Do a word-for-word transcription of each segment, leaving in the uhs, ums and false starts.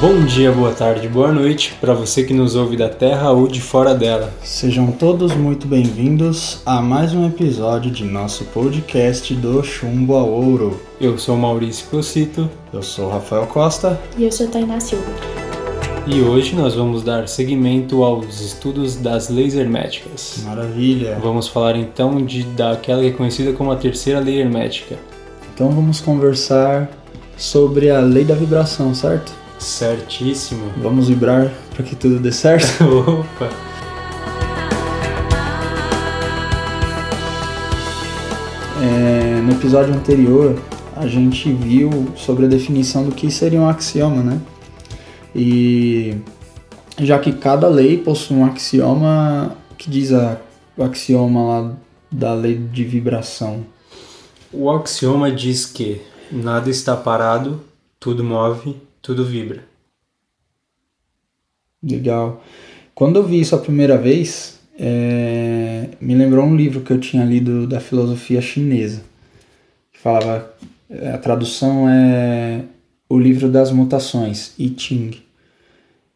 Bom dia, boa tarde, boa noite para você que nos ouve da Terra ou de fora dela. Sejam todos muito bem-vindos a mais um episódio de nosso podcast do Chumbo a Ouro. Eu sou Maurício Clossito. Eu sou Rafael Costa. E eu sou Tainá Silva. E hoje nós vamos dar seguimento aos estudos das leis herméticas. Maravilha! Vamos falar então de, daquela que é conhecida como a terceira lei hermética. Então vamos conversar sobre a lei da vibração, certo? Certíssimo. Vamos vibrar para que tudo dê certo? Opa! É, no episódio anterior, a gente viu sobre a definição do que seria um axioma, né? E já que cada lei possui um axioma, que diz a, o axioma lá da lei de vibração? O axioma diz que nada está parado, tudo move, tudo vibra. Legal. Quando eu vi isso a primeira vez, é... me lembrou um livro que eu tinha lido da filosofia chinesa, que falava, a tradução é o livro das mutações, I Ching.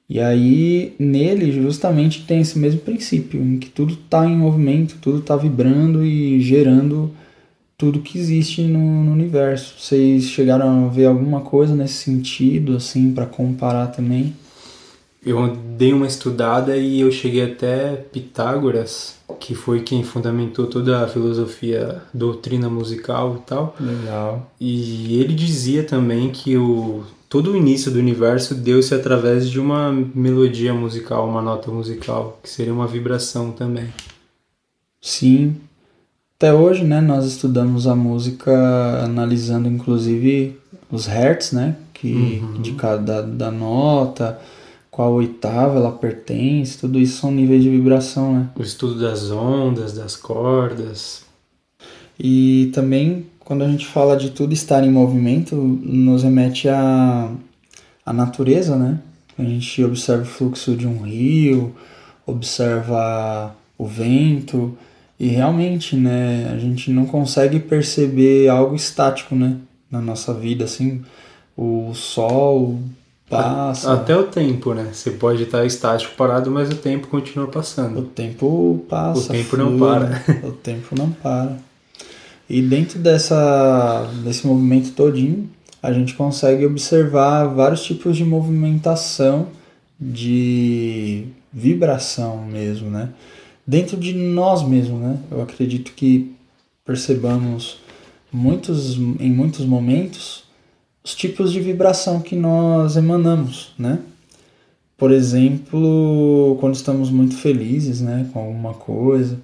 E aí, nele, justamente tem esse mesmo princípio, em que tudo está em movimento, tudo está vibrando e gerando tudo que existe no, no universo. Vocês chegaram a ver alguma coisa nesse sentido, assim, para comparar também? Eu dei uma estudada e eu cheguei até Pitágoras, que foi quem fundamentou toda a filosofia, doutrina musical e tal. Legal. E ele dizia também que o, todo o início do universo deu-se através de uma melodia musical, uma nota musical, que seria uma vibração também. Sim. Até hoje, né, nós estudamos a música analisando inclusive os hertz, né, que, uhum. de cada, da, da nota, qual oitava ela pertence, tudo isso são níveis de vibração, né? O estudo das ondas, das cordas. E também, quando a gente fala de tudo estar em movimento, nos remete à, à natureza, né? A gente observa o fluxo de um rio, observa o vento. E realmente, né, a gente não consegue perceber algo estático, né, na nossa vida, assim, o sol passa... Até o tempo, né, você pode estar estático, parado, mas o tempo continua passando. O tempo passa, o tempo flui, não para. O tempo não para. E dentro dessa, desse movimento todinho, a gente consegue observar vários tipos de movimentação, de vibração mesmo, né. Dentro de nós mesmos, né? Eu acredito que percebamos muitos, em muitos momentos os tipos de vibração que nós emanamos, né? Por exemplo, quando estamos muito felizes, né, com alguma coisa,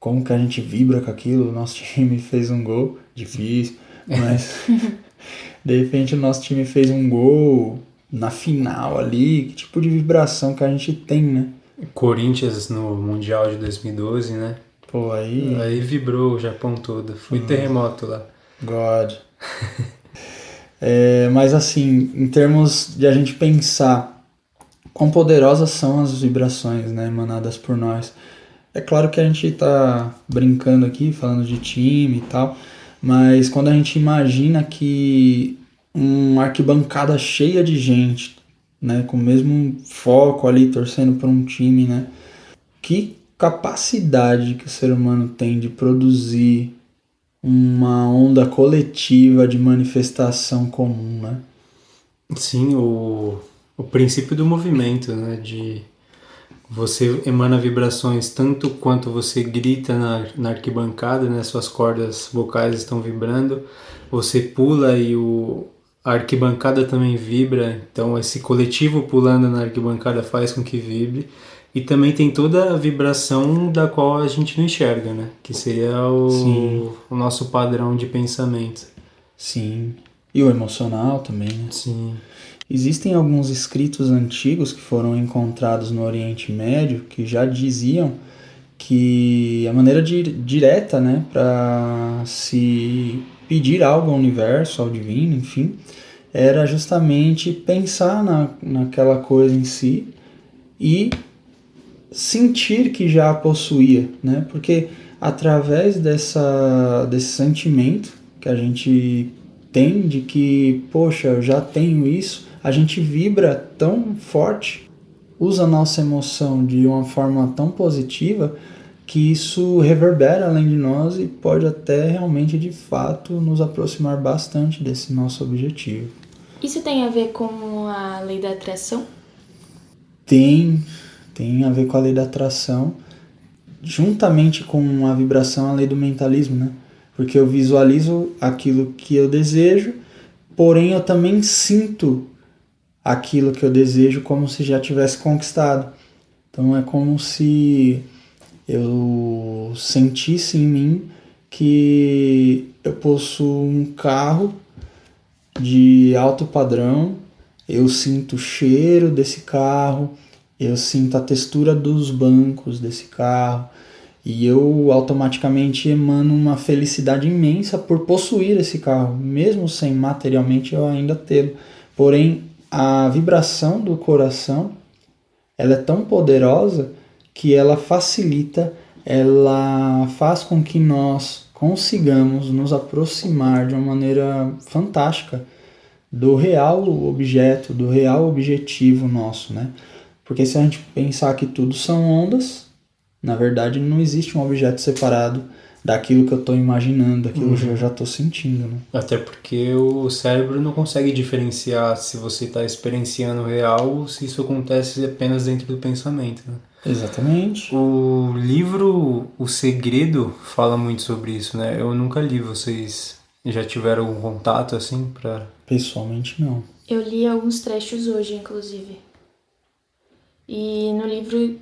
como que a gente vibra com aquilo. O nosso time fez um gol, difícil, mas de repente o nosso time fez um gol na final ali, que tipo de vibração que a gente tem, né? Corinthians no Mundial de dois mil e doze, né? Pô, aí... Aí vibrou o Japão todo. Foi hum. terremoto lá. God. é, mas assim, em termos de a gente pensar quão poderosas são as vibrações, né, emanadas por nós. É claro que a gente tá brincando aqui, falando de time e tal, mas quando a gente imagina que uma arquibancada cheia de gente, né, com o mesmo foco ali, torcendo por um time, né? Que capacidade que o ser humano tem de produzir uma onda coletiva de manifestação comum, né? Sim, o, o princípio do movimento, né? De você emana vibrações tanto quanto você grita na, na arquibancada, né? Suas cordas vocais estão vibrando, você pula e o... a arquibancada também vibra, então esse coletivo pulando na arquibancada faz com que vibre. E também tem toda a vibração da qual a gente não enxerga, né? Que seria o, o nosso padrão de pensamento. Sim. E o emocional também, né? Sim. Existem alguns escritos antigos que foram encontrados no Oriente Médio que já diziam que a maneira de, direta, né, para se... pedir algo ao universo, ao divino, enfim, era justamente pensar na, naquela coisa em si e sentir que já a possuía, né? Porque através dessa, desse sentimento que a gente tem de que, poxa, eu já tenho isso, a gente vibra tão forte, usa a nossa emoção de uma forma tão positiva, que isso reverbera além de nós e pode até realmente, de fato, nos aproximar bastante desse nosso objetivo. Isso tem a ver com a lei da atração? Tem, tem a ver com a lei da atração, juntamente com a vibração, a lei do mentalismo, né? Porque eu visualizo aquilo que eu desejo, porém eu também sinto aquilo que eu desejo como se já tivesse conquistado. Então é como se eu sentisse em mim que eu possuo um carro de alto padrão, eu sinto o cheiro desse carro, eu sinto a textura dos bancos desse carro e eu automaticamente emano uma felicidade imensa por possuir esse carro, mesmo sem materialmente eu ainda tê-lo. Porém, a vibração do coração, ela é tão poderosa que ela facilita, ela faz com que nós consigamos nos aproximar de uma maneira fantástica do real objeto, do real objetivo nosso, né? Porque se a gente pensar que tudo são ondas, na verdade não existe um objeto separado daquilo que eu estou imaginando, daquilo uhum. que eu já estou sentindo, né? Até porque o cérebro não consegue diferenciar se você está experienciando o real ou se isso acontece apenas dentro do pensamento, né? Exatamente. O livro O Segredo fala muito sobre isso, né? Eu nunca li. Vocês já tiveram algum contato assim para? Pessoalmente não. Eu li alguns trechos hoje, inclusive. E no livro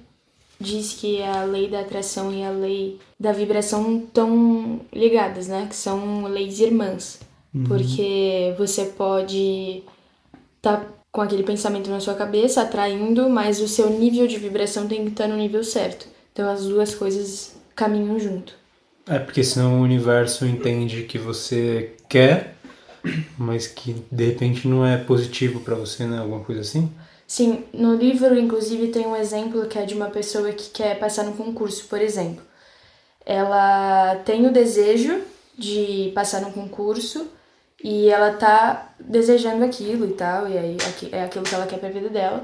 diz que a lei da atração e a lei da vibração estão ligadas, né? Que são leis irmãs. Uhum. Porque você pode estar tá com aquele pensamento na sua cabeça, atraindo, mas o seu nível de vibração tem que estar no nível certo. Então as duas coisas caminham junto. É, porque senão o universo entende que você quer, mas que de repente não é positivo para você, né? Alguma coisa assim? Sim, no livro inclusive tem um exemplo que é de uma pessoa que quer passar no concurso, por exemplo. Ela tem o desejo de passar no concurso, e ela tá desejando aquilo e tal, e aí é aquilo que ela quer pra vida dela.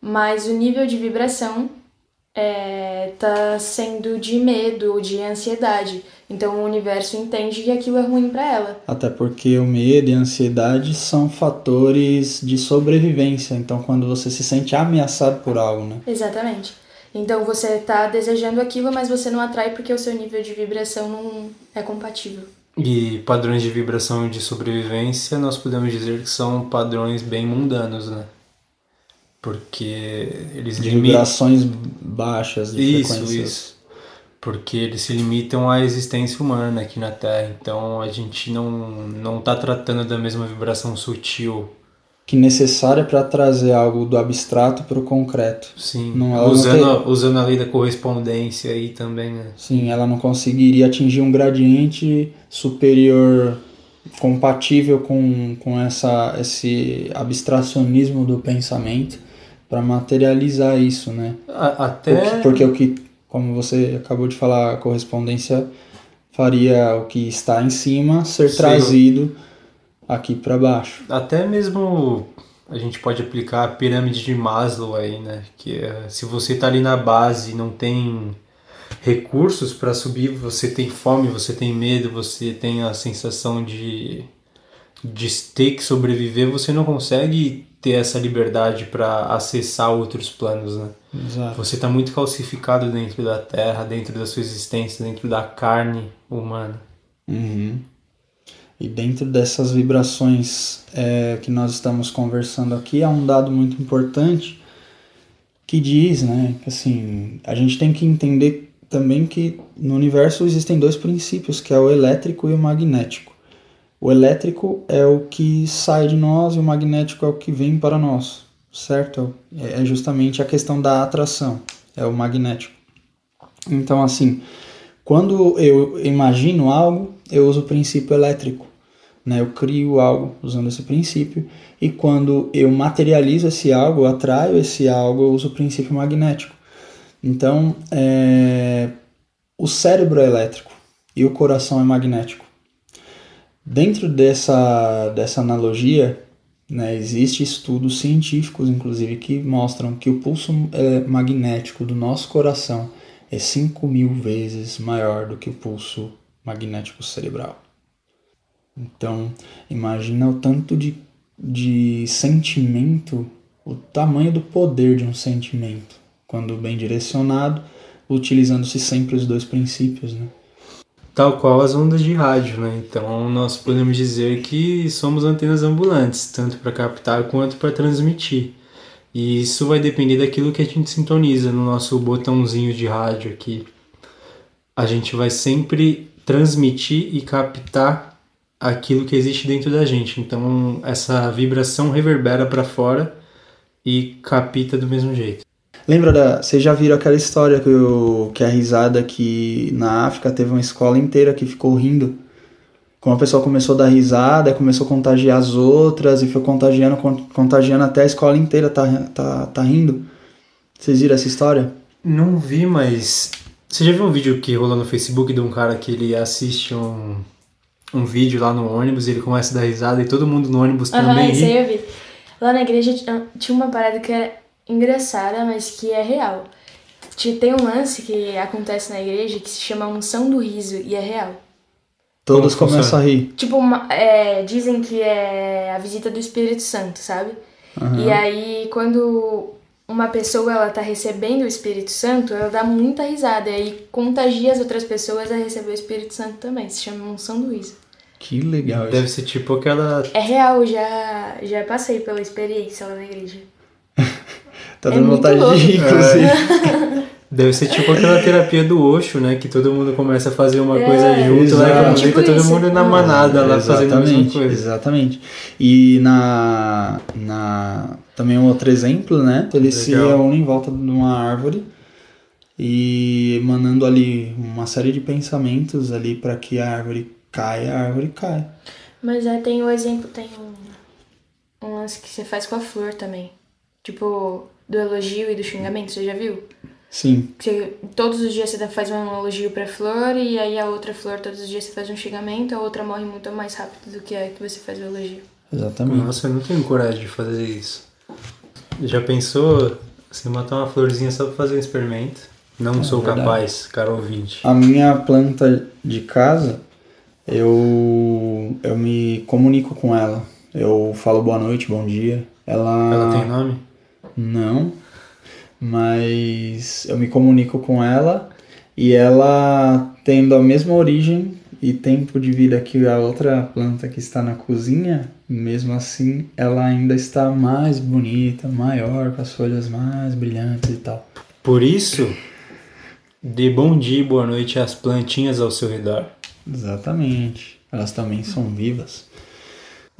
Mas o nível de vibração é, tá sendo de medo ou de ansiedade. Então o universo entende que aquilo é ruim pra ela. Até porque o medo e a ansiedade são fatores de sobrevivência. Então quando você se sente ameaçado por algo, né? Exatamente. Então você tá desejando aquilo, mas você não atrai porque o seu nível de vibração não é compatível. E padrões de vibração e de sobrevivência, nós podemos dizer que são padrões bem mundanos, né? Porque eles limitam... Vibrações baixas de frequências. Isso, isso. Porque eles se limitam à existência humana aqui na Terra. Então a gente não, não tá tratando da mesma vibração sutil. Que necessária para trazer algo do abstrato para o concreto. Sim, não, usando, não tem... usando a lei da correspondência aí também, né? Sim, ela não conseguiria atingir um gradiente superior compatível com, com essa, esse abstracionismo do pensamento para materializar isso, né? A, até... Porque, porque o que, como você acabou de falar, a correspondência faria o que está em cima ser Sim. trazido... aqui para baixo. Até mesmo a gente pode aplicar a pirâmide de Maslow aí, né? Que é, se você tá ali na base e não tem recursos para subir, você tem fome, você tem medo, você tem a sensação de, de ter que sobreviver, você não consegue ter essa liberdade para acessar outros planos, né? Exato. Você tá muito calcificado dentro da terra, dentro da sua existência, dentro da carne humana. Uhum. E dentro dessas vibrações é, que nós estamos conversando aqui, há um dado muito importante que diz, né, que assim, a gente tem que entender também que no universo existem dois princípios, que é o elétrico e o magnético. O elétrico é o que sai de nós e o magnético é o que vem para nós, certo? É justamente a questão da atração, é o magnético. Então, assim, quando eu imagino algo, eu uso o princípio elétrico. Né? Eu crio algo usando esse princípio e quando eu materializo esse algo, eu atraio esse algo, eu uso o princípio magnético. Então, é... o cérebro é elétrico e o coração é magnético. Dentro dessa, dessa analogia, Né? Existem estudos científicos, inclusive, que mostram que o pulso é, magnético do nosso coração é cinco mil vezes maior do que o pulso magnético cerebral. Então, imagina o tanto de, de sentimento, o tamanho do poder de um sentimento, quando bem direcionado, utilizando-se sempre os dois princípios, né? Tal qual as ondas de rádio, né? Então nós podemos dizer que somos antenas ambulantes, tanto para captar quanto para transmitir. E isso vai depender daquilo que a gente sintoniza no nosso botãozinho de rádio aqui. A gente vai sempre transmitir e captar aquilo que existe dentro da gente. Então essa vibração reverbera para fora e capta do mesmo jeito. Lembra da... Vocês já viram aquela história que, eu, que a risada que na África teve uma escola inteira que ficou rindo? Como a pessoa começou a dar risada, começou a contagiar as outras e foi contagiando, contagiando até a escola inteira tá, tá, tá rindo. Vocês viram essa história? Não vi, mas... Você já viu um vídeo que rolou no Facebook de um cara que ele assiste um, um vídeo lá no ônibus e ele começa a dar risada e todo mundo no ônibus uhum, também ri? Aham, eu vi. Lá na igreja tinha uma parada que era... engraçada, mas que é real. Tem um lance que acontece na igreja que se chama unção do riso e é real. Todos Como começam funciona? a rir. Tipo, uma, é, dizem que é a visita do Espírito Santo, sabe? Uhum. E aí, quando uma pessoa ela tá recebendo o Espírito Santo, ela dá muita risada e aí contagia as outras pessoas a receber o Espírito Santo também. Se chama unção do riso. Que legal. Deve ser tipo aquela... É real, já, já passei pela experiência lá na igreja. Tá dando é vontade de rir, inclusive. É. Deve ser tipo aquela terapia do Osho, né? Que todo mundo começa a fazer uma é, coisa junto, né? Tipo todo isso. mundo na manada é, lá fazendo a mesma coisa. Exatamente. E na, na... também um outro exemplo, né? Eles se reúnem em volta de uma árvore e emanando ali uma série de pensamentos ali para que a árvore caia, a árvore cai. Mas é, tem o exemplo, tem um, um lance que você faz com a flor também. Tipo... do elogio e do xingamento, você já viu? Sim. Você, todos os dias você faz um elogio pra flor e aí a outra flor todos os dias você faz um xingamento, a outra morre muito mais rápido do que a que você faz o elogio. Exatamente. Nossa, eu não tenho coragem de fazer isso. Já pensou você matar uma florzinha só pra fazer um experimento? Não é sou verdade. capaz, cara ouvinte. A minha planta de casa, eu, eu me comunico com ela. Eu falo boa noite, bom dia. Ela, ela tem nome? Não, mas eu me comunico com ela e ela tendo a mesma origem e tempo de vida que a outra planta que está na cozinha, mesmo assim ela ainda está mais bonita, maior, com as folhas mais brilhantes e tal. Por isso, dê bom dia e boa noite às plantinhas ao seu redor. Exatamente, elas também são vivas.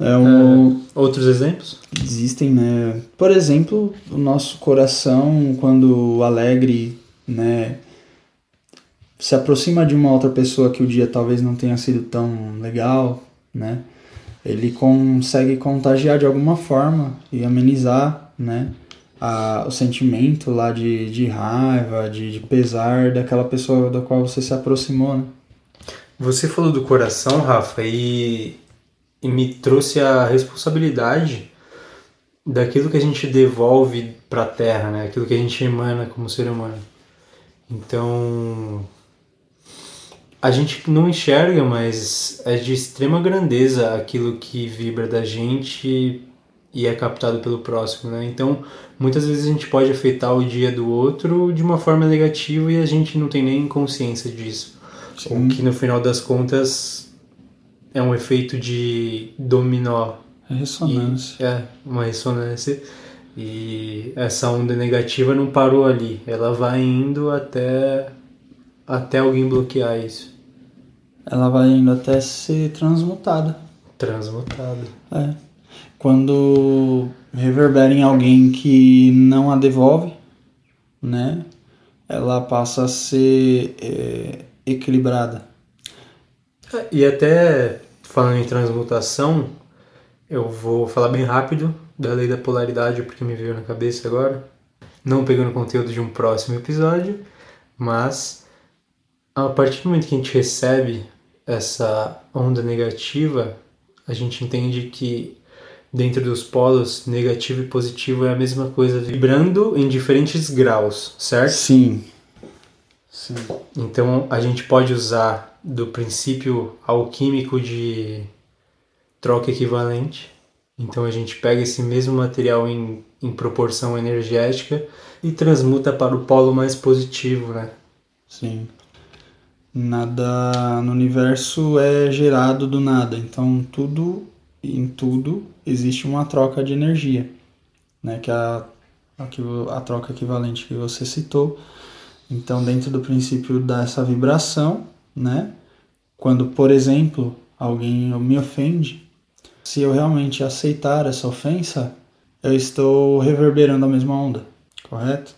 É um... uh, outros exemplos? Existem, né? Por exemplo, o nosso coração, quando alegre, né, se aproxima de uma outra pessoa que o dia talvez não tenha sido tão legal, né? Ele consegue contagiar de alguma forma e amenizar, né, a, o sentimento lá de, de raiva, de, de pesar daquela pessoa da qual você se aproximou, né? Você falou do coração, Rafa, e... E me trouxe a responsabilidade daquilo que a gente devolve para a Terra, né? Aquilo que a gente emana como ser humano. Então, a gente não enxerga, mas é de extrema grandeza aquilo que vibra da gente e é captado pelo próximo, né? Então, muitas vezes a gente pode afetar o dia do outro de uma forma negativa e a gente não tem nem consciência disso. Sim. O que, no final das contas... é um efeito de dominó. É ressonância. E, é, uma ressonância. E essa onda negativa não parou ali. Ela vai indo até, até alguém bloquear isso. Ela vai indo até ser transmutada. Transmutada. É. Quando reverbera em alguém que não a devolve, né? Ela passa a ser é, equilibrada. E até falando em transmutação, eu vou falar bem rápido da lei da polaridade, porque me veio na cabeça agora. Não pegando o conteúdo de um próximo episódio, mas a partir do momento que a gente recebe essa onda negativa, a gente entende que dentro dos polos negativo e positivo é a mesma coisa, vibrando em diferentes graus, certo? Sim. Sim. Então a gente pode usar do princípio alquímico de troca equivalente. Então a gente pega esse mesmo material em, em proporção energética e transmuta para o polo mais positivo, né? Sim. Nada no universo é gerado do nada, então tudo, em tudo existe uma troca de energia, né? Que é a, a, a troca equivalente que você citou. Então, dentro do princípio dessa vibração, né? Quando, por exemplo, alguém me ofende, se eu realmente aceitar essa ofensa, eu estou reverberando a mesma onda, correto?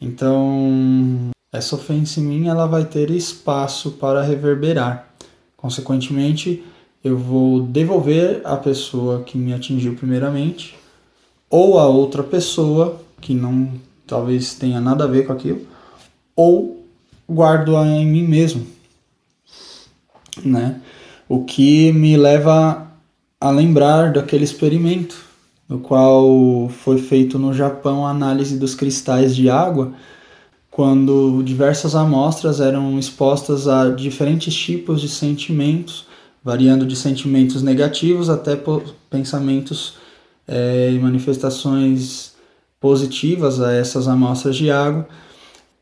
Então, essa ofensa em mim ela vai ter espaço para reverberar. Consequentemente, eu vou devolver à pessoa que me atingiu primeiramente, ou a outra pessoa que não talvez tenha nada a ver com aquilo, ou guardo-a em mim mesmo, né? O que me leva a lembrar daquele experimento no qual foi feito no Japão a análise dos cristais de água, quando diversas amostras eram expostas a diferentes tipos de sentimentos, variando de sentimentos negativos até pensamentos é, e manifestações positivas a essas amostras de água,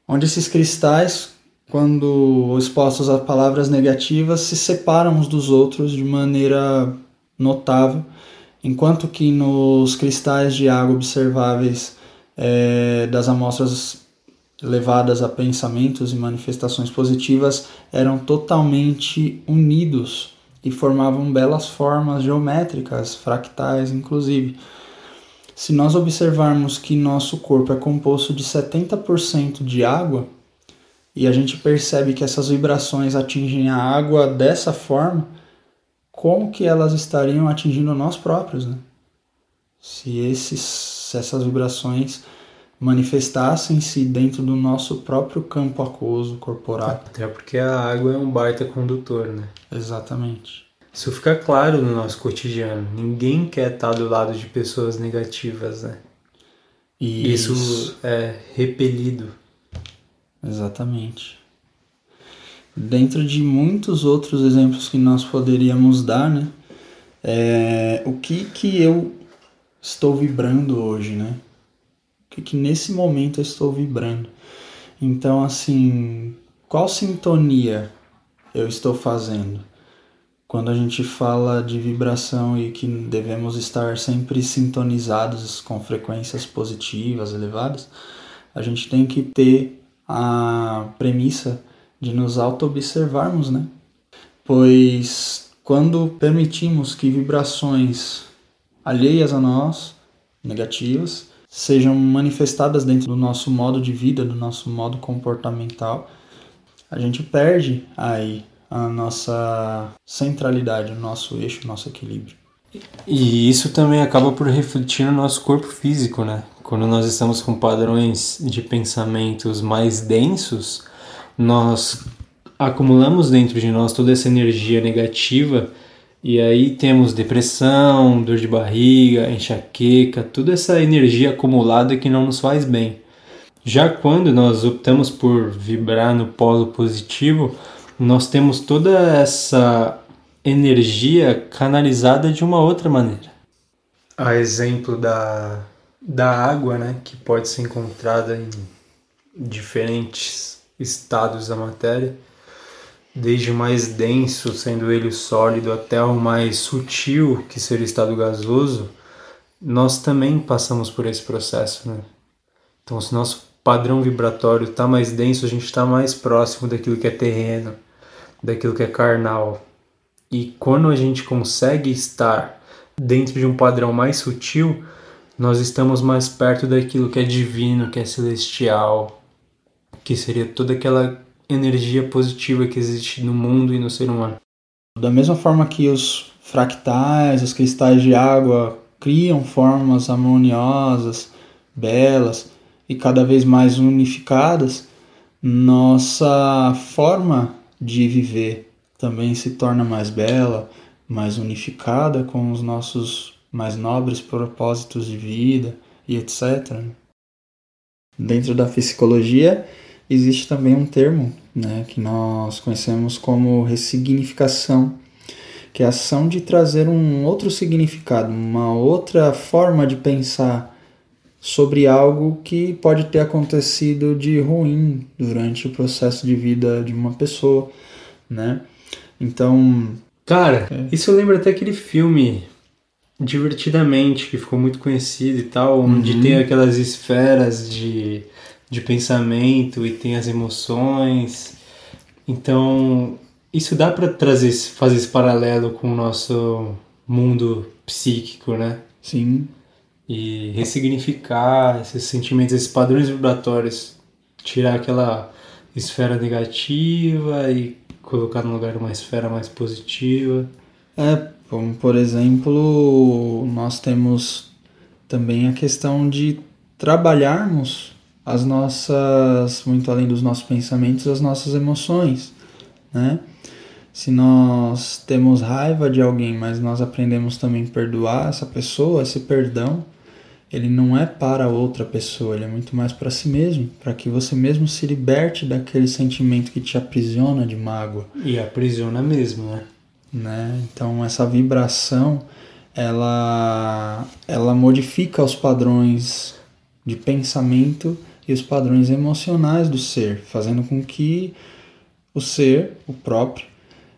onde esses cristais, quando expostos a palavras negativas, se separam uns dos outros de maneira notável, enquanto que nos cristais de água observáveis é, das amostras levadas a pensamentos e manifestações positivas eram totalmente unidos e formavam belas formas geométricas, fractais inclusive. Se nós observarmos que nosso corpo é composto de setenta por cento de água e a gente percebe que essas vibrações atingem a água dessa forma, como que elas estariam atingindo nós próprios, né? Se, esses, se essas vibrações manifestassem-se dentro do nosso próprio campo aquoso corporal. Até porque a água é um baita condutor, né? Exatamente. Isso fica claro no nosso cotidiano. Ninguém quer estar do lado de pessoas negativas, né? Isso, Isso é repelido. Exatamente. Dentro de muitos outros exemplos que nós poderíamos dar, né? É, o que que eu estou vibrando hoje, né? O que que nesse momento eu estou vibrando? Então, assim, qual sintonia eu estou fazendo? Quando a gente fala de vibração e que devemos estar sempre sintonizados com frequências positivas, elevadas, a gente tem que ter a premissa de nos auto-observarmos, né? Pois quando permitimos que vibrações alheias a nós, negativas, sejam manifestadas dentro do nosso modo de vida, do nosso modo comportamental, a gente perde aí a nossa centralidade, o nosso eixo, o nosso equilíbrio. E isso também acaba por refletir no nosso corpo físico, né? Quando nós estamos com padrões de pensamentos mais densos, nós acumulamos dentro de nós toda essa energia negativa e aí temos depressão, dor de barriga, enxaqueca, toda essa energia acumulada que não nos faz bem. Já quando nós optamos por vibrar no polo positivo, nós temos toda essa energia canalizada de uma outra maneira. A exemplo da, da água, né, que pode ser encontrada em diferentes estados da matéria, desde o mais denso, sendo ele o sólido, até o mais sutil, que seria o estado gasoso, nós também passamos por esse processo, né? Então, se nosso padrão vibratório está mais denso, a gente está mais próximo daquilo que é terreno, daquilo que é carnal. E quando a gente consegue estar dentro de um padrão mais sutil, nós estamos mais perto daquilo que é divino, que é celestial, que seria toda aquela energia positiva que existe no mundo e no ser humano. Da mesma forma que os fractais, os cristais de água criam formas harmoniosas, belas e cada vez mais unificadas, nossa forma de viver também se torna mais bela, mais unificada com os nossos mais nobres propósitos de vida e etcétera. Dentro da psicologia, existe também um termo, né, que nós conhecemos como ressignificação, que é a ação de trazer um outro significado, uma outra forma de pensar sobre algo que pode ter acontecido de ruim durante o processo de vida de uma pessoa, né? Então, cara, é. isso lembra até aquele filme Divertidamente, que ficou muito conhecido e tal, onde uhum. tem aquelas esferas de, de pensamento e tem as emoções. Então, isso dá para trazer, fazer esse paralelo com o nosso mundo psíquico, né? Sim. E ressignificar esses sentimentos, esses padrões vibratórios, tirar aquela esfera negativa e colocar no lugar uma esfera mais positiva. É, como por exemplo, nós temos também a questão de trabalharmos as nossas, muito além dos nossos pensamentos, as nossas emoções, né? Se nós temos raiva de alguém, mas nós aprendemos também a perdoar essa pessoa, esse perdão, ele não é para outra pessoa, ele é muito mais para si mesmo, para que você mesmo se liberte daquele sentimento que te aprisiona de mágoa. E aprisiona mesmo, né? Né? Então essa vibração, ela, ela modifica os padrões de pensamento e os padrões emocionais do ser, fazendo com que o ser, o próprio,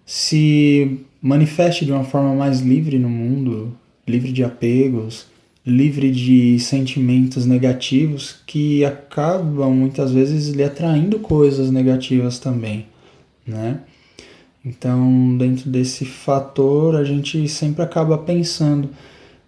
se manifeste de uma forma mais livre no mundo, livre de apegos, livre de sentimentos negativos que acabam muitas vezes lhe atraindo coisas negativas também, né? Então, dentro desse fator, a gente sempre acaba pensando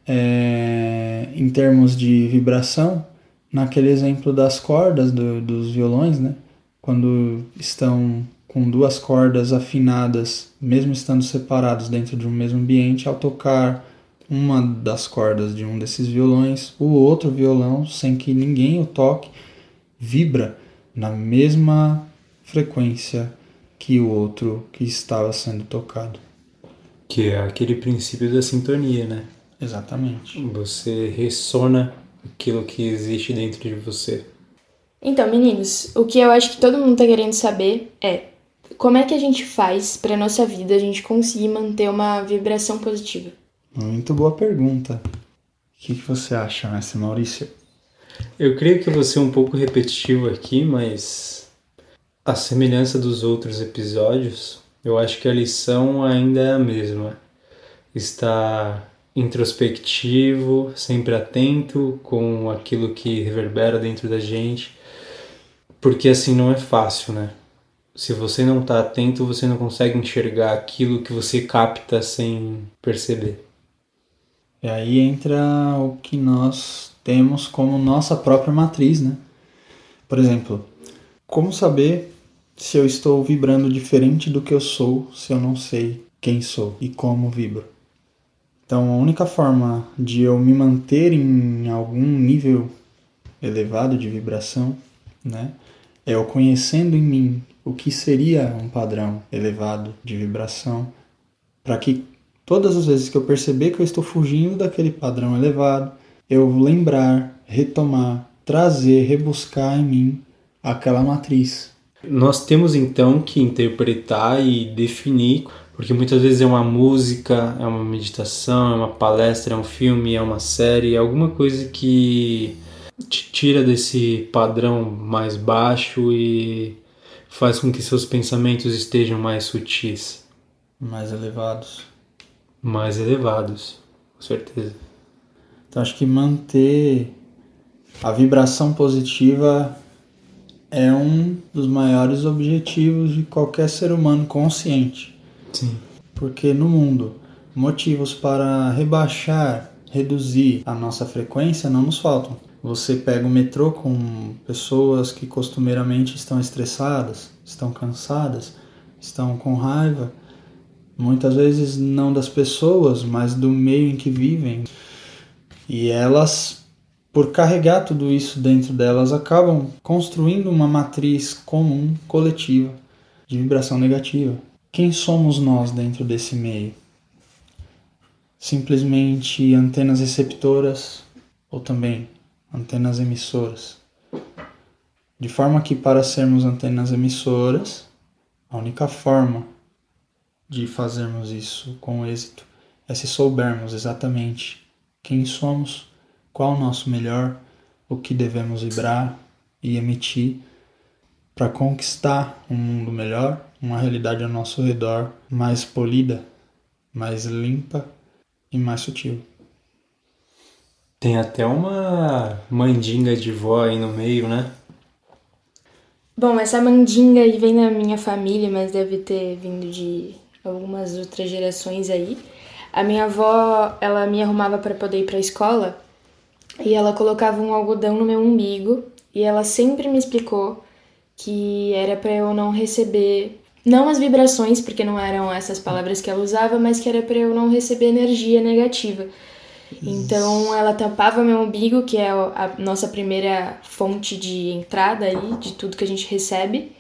é, em termos de vibração, naquele exemplo das cordas do, dos violões, né? Quando estão com duas cordas afinadas, mesmo estando separados dentro de um mesmo ambiente, ao tocar uma das cordas de um desses violões, o outro violão, sem que ninguém o toque, vibra na mesma frequência que o outro que estava sendo tocado. Que é aquele princípio da sintonia, né? Exatamente. Você ressona aquilo que existe dentro de você. Então, meninos, o que eu acho que todo mundo está querendo saber é: como é que a gente faz para nossa vida a gente conseguir manter uma vibração positiva? Muito boa pergunta. O que, que você acha nessa, Maurício? Eu creio que eu vou ser um pouco repetitivo aqui, mas a semelhança dos outros episódios, eu acho que a lição ainda é a mesma. Estar introspectivo, sempre atento com aquilo que reverbera dentro da gente, porque assim não é fácil, né? Se você não está atento, você não consegue enxergar aquilo que você capta sem perceber. E aí entra o que nós temos como nossa própria matriz, né? Por exemplo, como saber se eu estou vibrando diferente do que eu sou, se eu não sei quem sou e como vibro? Então, a única forma de eu me manter em algum nível elevado de vibração, né, é eu conhecendo em mim o que seria um padrão elevado de vibração, para que todas as vezes que eu perceber que eu estou fugindo daquele padrão elevado, eu lembrar, retomar, trazer, rebuscar em mim aquela matriz. Nós temos então que interpretar e definir, porque muitas vezes é uma música, é uma meditação, é uma palestra, é um filme, é uma série, é alguma coisa que te tira desse padrão mais baixo e faz com que seus pensamentos estejam mais sutis. Mais elevados. Mais elevados, com certeza. Então acho que manter a vibração positiva é um dos maiores objetivos de qualquer ser humano consciente. Sim. Porque no mundo, motivos para rebaixar, reduzir a nossa frequência não nos faltam. Você pega o metrô com pessoas que costumeiramente estão estressadas, estão cansadas, estão com raiva, muitas vezes não das pessoas, mas do meio em que vivem. E elas, por carregar tudo isso dentro delas, acabam construindo uma matriz comum, coletiva, de vibração negativa. Quem somos nós dentro desse meio? simplesmente antenas receptoras ou também antenas emissoras. De forma que, para sermos antenas emissoras, a única forma de fazermos isso com êxito é se soubermos exatamente quem somos, qual o nosso melhor, o que devemos vibrar e emitir para conquistar um mundo melhor, uma realidade ao nosso redor mais polida, mais limpa e mais sutil. Tem até uma mandinga de vó aí no meio, né? Bom, essa mandinga aí vem da minha família, mas deve ter vindo de algumas outras gerações aí. A minha avó, ela me arrumava para poder ir para a escola e ela colocava um algodão no meu umbigo e ela sempre me explicou que era para eu não receber, não as vibrações, porque não eram essas palavras que ela usava, mas que era para eu não receber energia negativa. Então ela tampava meu umbigo, que é a nossa primeira fonte de entrada aí, de tudo que a gente recebe.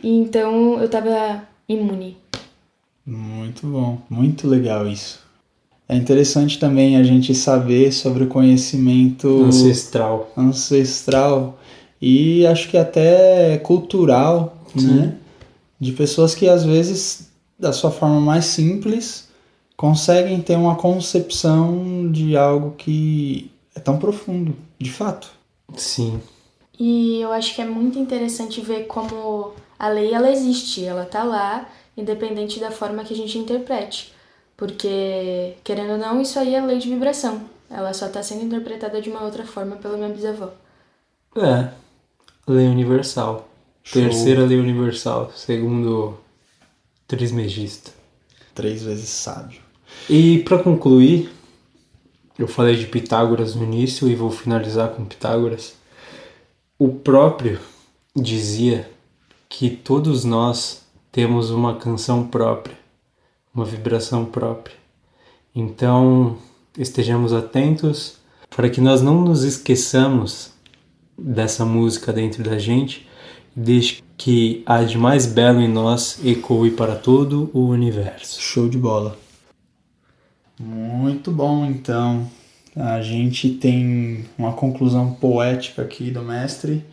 E então eu tava imune. Muito bom, muito legal isso. É interessante também a gente saber sobre o conhecimento ancestral, ancestral e acho que até cultural, sim, né? De pessoas que às vezes, da sua forma mais simples, conseguem ter uma concepção de algo que é tão profundo, de fato. Sim. E eu acho que é muito interessante ver como a lei, ela existe, ela tá lá, independente da forma que a gente interprete. Porque, querendo ou não, isso aí é a lei de vibração. Ela só tá sendo interpretada de uma outra forma pelo meu bisavô. É. Lei universal. Show. Terceira lei universal, segundo Trismegista. Três vezes sábio. E para concluir, eu falei de Pitágoras no início e vou finalizar com Pitágoras. O próprio dizia que todos nós temos uma canção própria, uma vibração própria. Então, estejamos atentos para que nós não nos esqueçamos dessa música dentro da gente, desde que há de mais belo em nós ecoe para todo o universo. Show de bola. Muito bom, então. A gente tem uma conclusão poética aqui do mestre.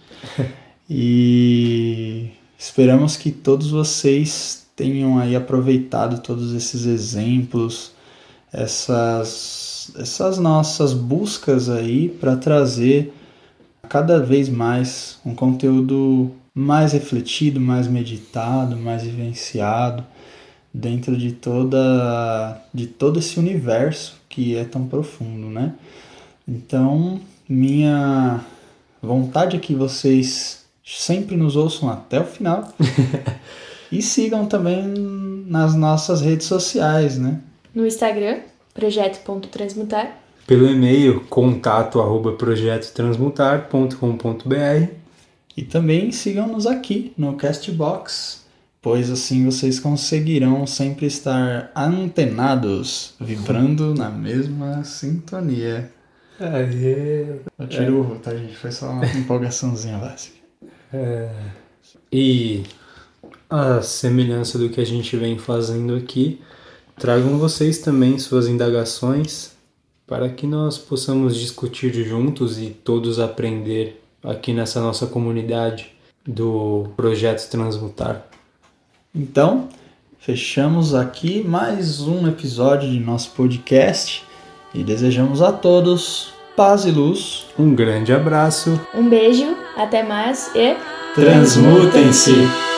E esperamos que todos vocês tenham aí aproveitado todos esses exemplos, essas, essas nossas buscas aí para trazer cada vez mais um conteúdo mais refletido, mais meditado, mais vivenciado dentro de, toda, de todo esse universo que é tão profundo, né? Então, minha vontade é que vocês sempre nos ouçam até o final e sigam também nas nossas redes sociais, né? No Instagram, projeto ponto transmutar. Pelo e-mail, contato arroba projeto transmutar ponto com ponto b r. E também sigam-nos aqui no Castbox, pois assim vocês conseguirão sempre estar antenados, vibrando na mesma sintonia. Aê! Eu tiro o urro, tá, gente? Foi só uma empolgaçãozinha básica. É. E a semelhança do que a gente vem fazendo aqui, tragam vocês também suas indagações para que nós possamos discutir juntos e todos aprender aqui nessa nossa comunidade do Projeto Transmutar. Então, fechamos aqui mais um episódio de nosso podcast e desejamos a todos paz e luz. Um grande abraço. Um beijo, até mais e... transmutem-se!